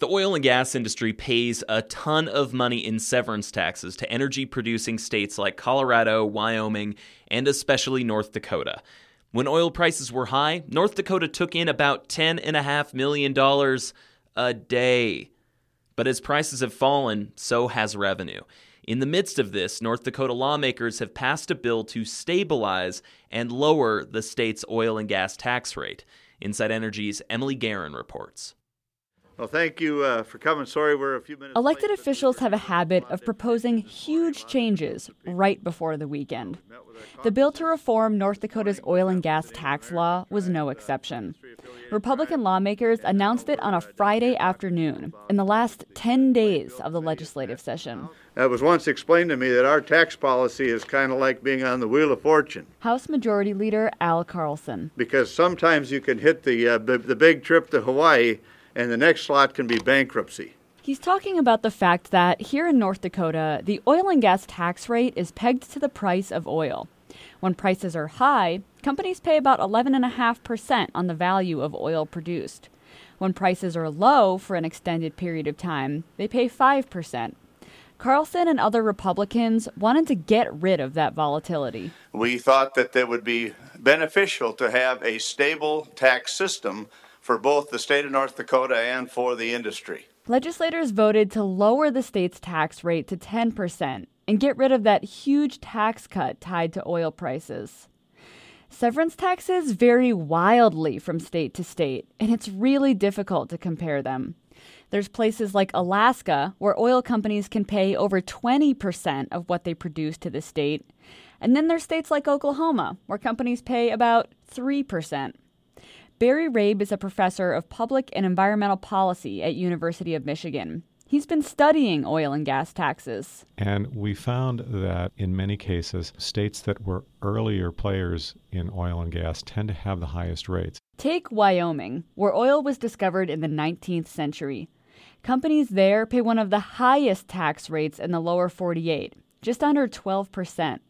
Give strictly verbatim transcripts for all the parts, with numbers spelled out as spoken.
The oil and gas industry pays a ton of money in severance taxes to energy-producing states like Colorado, Wyoming, and especially North Dakota. When oil prices were high, North Dakota took in about ten point five million dollars a day. But as prices have fallen, so has revenue. In the midst of this, North Dakota lawmakers have passed a bill to stabilize and lower the state's oil and gas tax rate. Inside Energy's Emily Guerin reports. Well, thank you uh, for coming. Sorry, we're a few minutes late. Elected officials have a habit of proposing huge changes right before the weekend. The bill to reform North Dakota's oil and gas tax law was no exception. Republican lawmakers announced it on a Friday afternoon, in the last ten days of the legislative session. It was once explained to me that our tax policy is kind of like being on the wheel of fortune. House Majority Leader Al Carlson. Because sometimes you can hit the uh, the, the big trip to Hawaii, and the next slot can be bankruptcy. He's talking about the fact that here in North Dakota, the oil and gas tax rate is pegged to the price of oil. When prices are high, companies pay about eleven point five percent on the value of oil produced. When prices are low for an extended period of time, they pay five percent. Carlson and other Republicans wanted to get rid of that volatility. We thought that it would be beneficial to have a stable tax system for both the state of North Dakota and for the industry. Legislators voted to lower the state's tax rate to ten percent and get rid of that huge tax cut tied to oil prices. Severance taxes vary wildly from state to state, and it's really difficult to compare them. There's places like Alaska where oil companies can pay over twenty percent of what they produce to the state. And then there's states like Oklahoma where companies pay about three percent. Barry Rabe is a professor of public and environmental policy at University of Michigan. He's been studying oil and gas taxes. And we found that in many cases, states that were earlier players in oil and gas tend to have the highest rates. Take Wyoming, where oil was discovered in the nineteenth century. Companies there pay one of the highest tax rates in the lower forty-eight, just under twelve percent.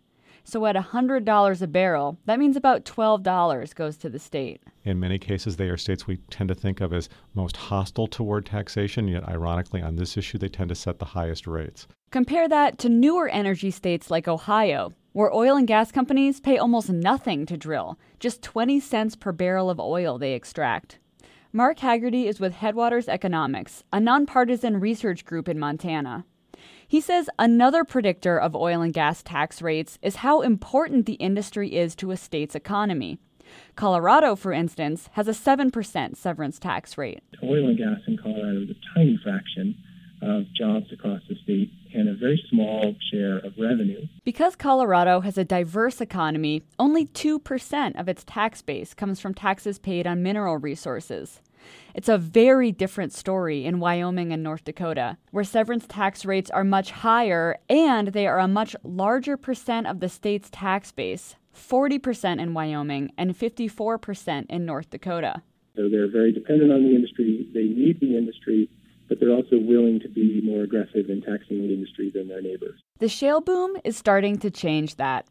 So at one hundred dollars a barrel, that means about twelve dollars goes to the state. In many cases, they are states we tend to think of as most hostile toward taxation, yet ironically on this issue, they tend to set the highest rates. Compare that to newer energy states like Ohio, where oil and gas companies pay almost nothing to drill, just twenty cents per barrel of oil they extract. Mark Haggerty is with Headwaters Economics, a nonpartisan research group in Montana. He says another predictor of oil and gas tax rates is how important the industry is to a state's economy. Colorado, for instance, has a seven percent severance tax rate. Oil and gas in Colorado is a tiny fraction of jobs across the state and a very small share of revenue. Because Colorado has a diverse economy, only two percent of its tax base comes from taxes paid on mineral resources. It's a very different story in Wyoming and North Dakota, where severance tax rates are much higher and they are a much larger percent of the state's tax base, forty percent in Wyoming and fifty-four percent in North Dakota. So they're very dependent on the industry, they need the industry, but they're also willing to be more aggressive in taxing the industry than their neighbors. The shale boom is starting to change that.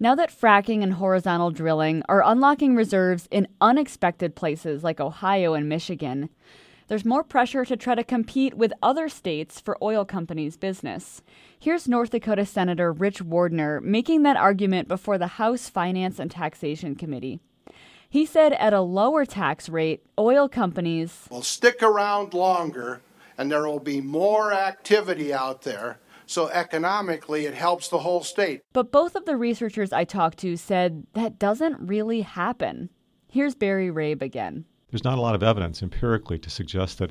Now that fracking and horizontal drilling are unlocking reserves in unexpected places like Ohio and Michigan, there's more pressure to try to compete with other states for oil companies' business. Here's North Dakota Senator Rich Wardner making that argument before the House Finance and Taxation Committee. He said at a lower tax rate, oil companies will stick around longer and there will be more activity out there. So economically, it helps the whole state. But both of the researchers I talked to said that doesn't really happen. Here's Barry Rabe again. There's not a lot of evidence empirically to suggest that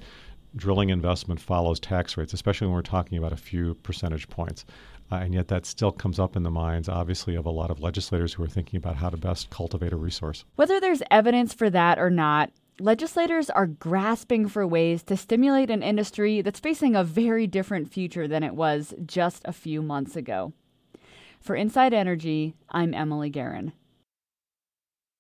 drilling investment follows tax rates, especially when we're talking about a few percentage points. Uh, and yet that still comes up in the minds, obviously, of a lot of legislators who are thinking about how to best cultivate a resource. Whether there's evidence for that or not, legislators are grasping for ways to stimulate an industry that's facing a very different future than it was just a few months ago. For Inside Energy, I'm Emily Guerin.